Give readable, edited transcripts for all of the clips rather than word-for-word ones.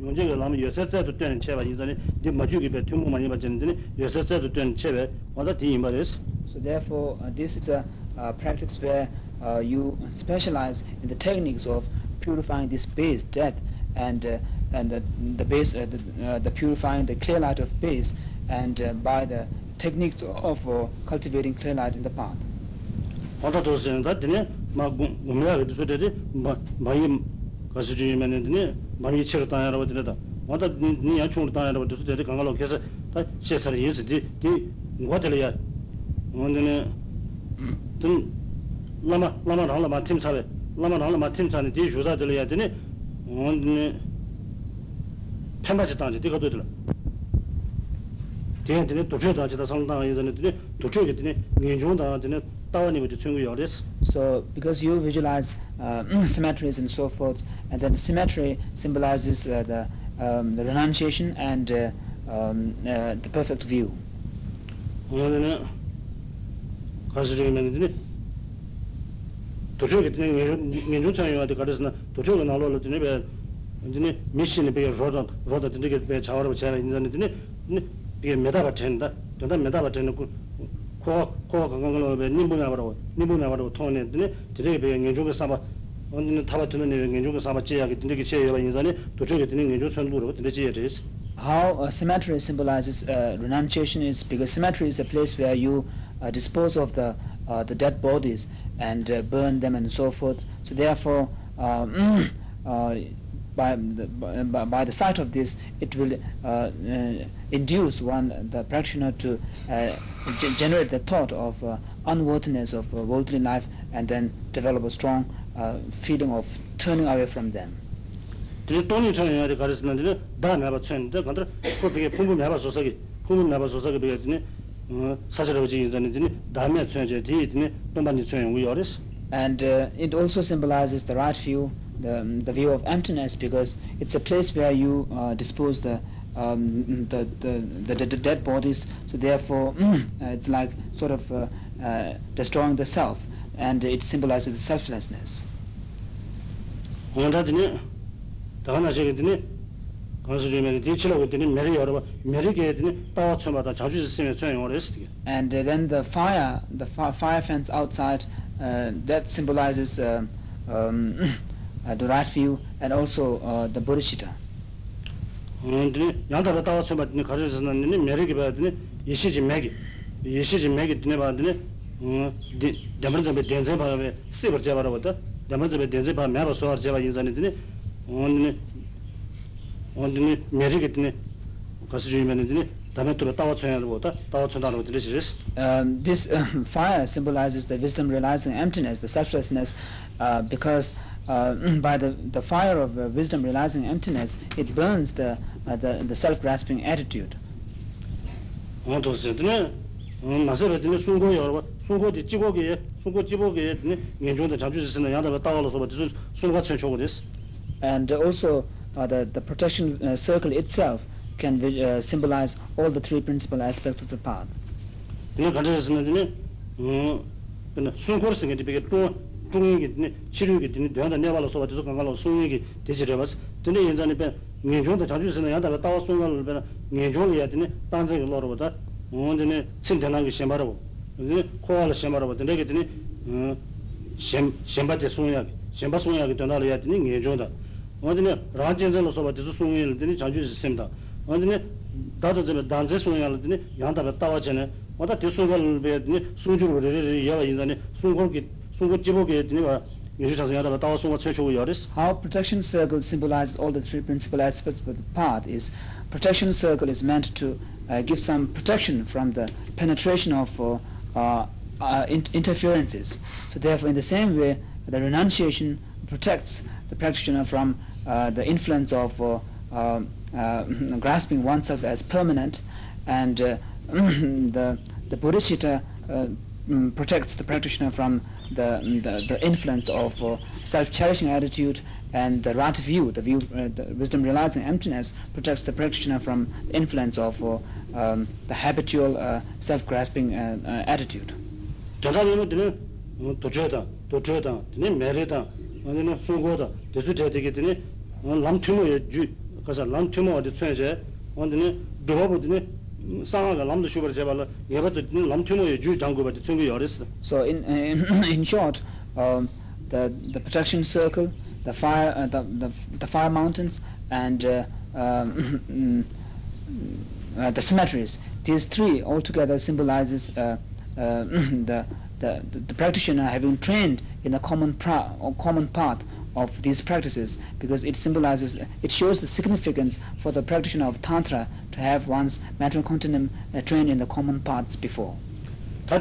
Nonjega Lama Yosetsa to turn Cheva is an Majuki Tumani Bajendini, Yosetsa to turn Cheve, on the team by this. So therefore, this is a practice where you specialize in the techniques of purifying this base, death, and the base, the purifying the clear light of base, and by the techniques of cultivating clear light in the path. So, because you visualize symmetries and so forth, and then symmetry symbolizes the renunciation and the perfect view. How symmetry symbolizes renunciation is because symmetry is a place where you dispose of the dead bodies and burn them and so forth. So therefore, by the sight of this, it will induce the practitioner to generate the thought of unworthiness of worldly life, and then develop a strong feeling of turning away from them. And it also symbolizes the right view, the view of emptiness, because it's a place where you dispose the dead bodies. So therefore, it's like sort of destroying the self, and it symbolizes the selflessness. And then the fire fence outside, that symbolizes the right view, and also the bodhicitta. This fire symbolizes the wisdom realizing emptiness, the selflessness, because by the fire of wisdom realizing emptiness, it burns the self-grasping attitude. And also the protection circle itself can symbolize all the three principal aspects of the path. How protection circle symbolizes all the three principal aspects of the path is, protection circle is meant to give some protection from the penetration of interferences. So therefore, in the same way, the renunciation protects the practitioner from the influence of grasping oneself as permanent, and the bodhicitta protects the practitioner from the influence of self-cherishing attitude, and the right view, the wisdom realizing emptiness, protects the practitioner from the influence of the habitual self-grasping attitude. 가서 람트모 어디 쳐야지 원드네 도버드네 상하가 람도 슈버 제발 예버드 람트모의 주 장고버드 친구 열었어. So in short, the protection circle, the fire, the fire mountains, and the cemeteries. These three altogether symbolizes the practitioner having trained in a common path of these practices, because it symbolizes, it shows the significance for the practitioner of Tantra to have one's mental continuum trained in the common paths before. Now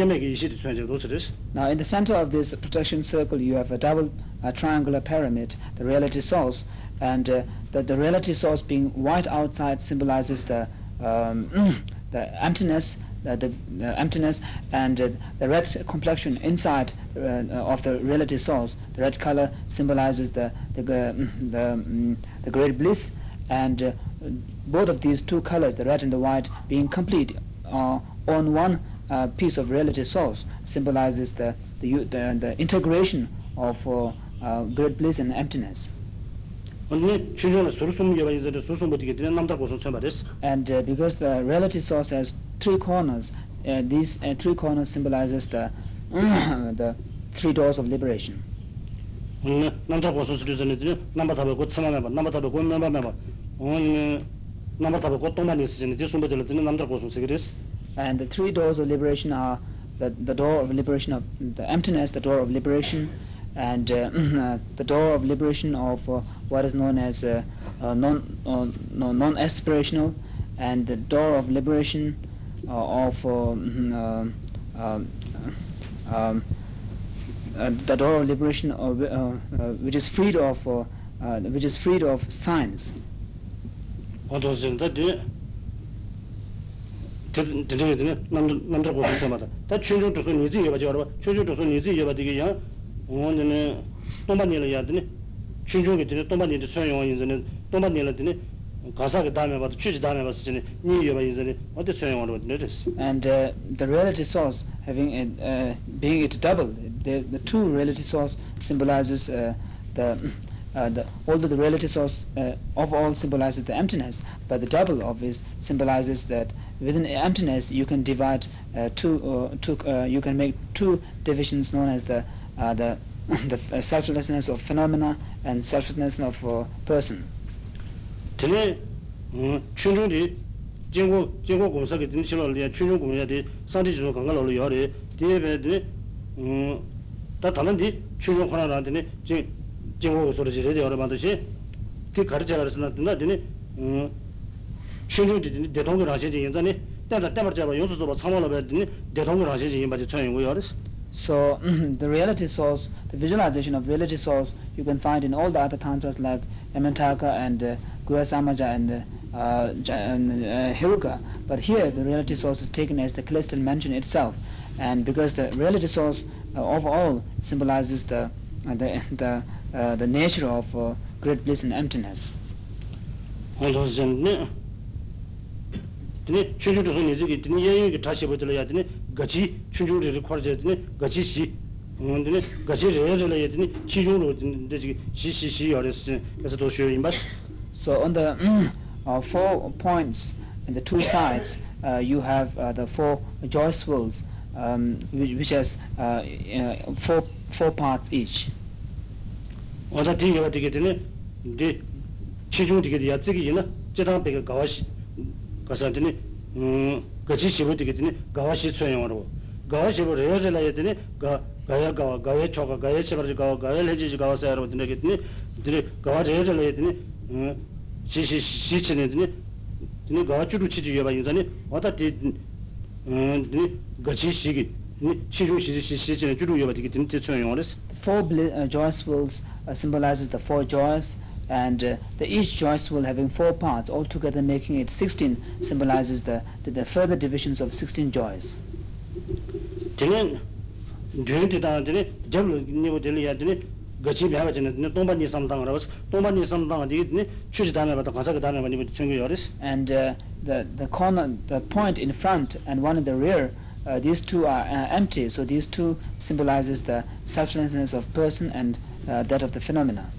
in the center of this protection circle you have a double triangular pyramid, the reality source, and the reality source being white outside symbolizes the emptiness, the emptiness, and the red complexion inside of the reality source. The red color symbolizes the great bliss, and both of these two colors, the red and the white, being complete on one piece of reality source symbolizes the integration of great bliss and emptiness. And because the reality source has three corners, these three corners symbolizes the three doors of liberation. And the three doors of liberation are the door of liberation of the emptiness, the door of liberation, and the door of liberation of what is known as non-aspirational, and the door of liberation the door of liberation of, which is freed of signs. And the reality source, having being it double, the two reality source symbolizes although the reality source of all symbolizes the emptiness, but the double of it symbolizes that within emptiness you can divide you can make two divisions known as the selflessness of phenomena and selflessness of person. Today, So the reality source, the visualization of reality source, you can find in all the other tantras like Amantaka and Guhyasamaja and Hiruka. But here the reality source is taken as the celestial mansion itself, and because the reality source overall symbolizes the nature of great bliss and emptiness. So on the 4 points and the 2 sides, you have the 4 joyfuls, which has 4 parts each. The 4 joyfuls symbolizes the 4 joys, and each joyful having 4 parts, altogether making it 16, symbolizes the further divisions of 16 joys. And the corner, the point in front and one in the rear, these two are empty, so these two symbolizes the selflessness of person and that of the phenomena.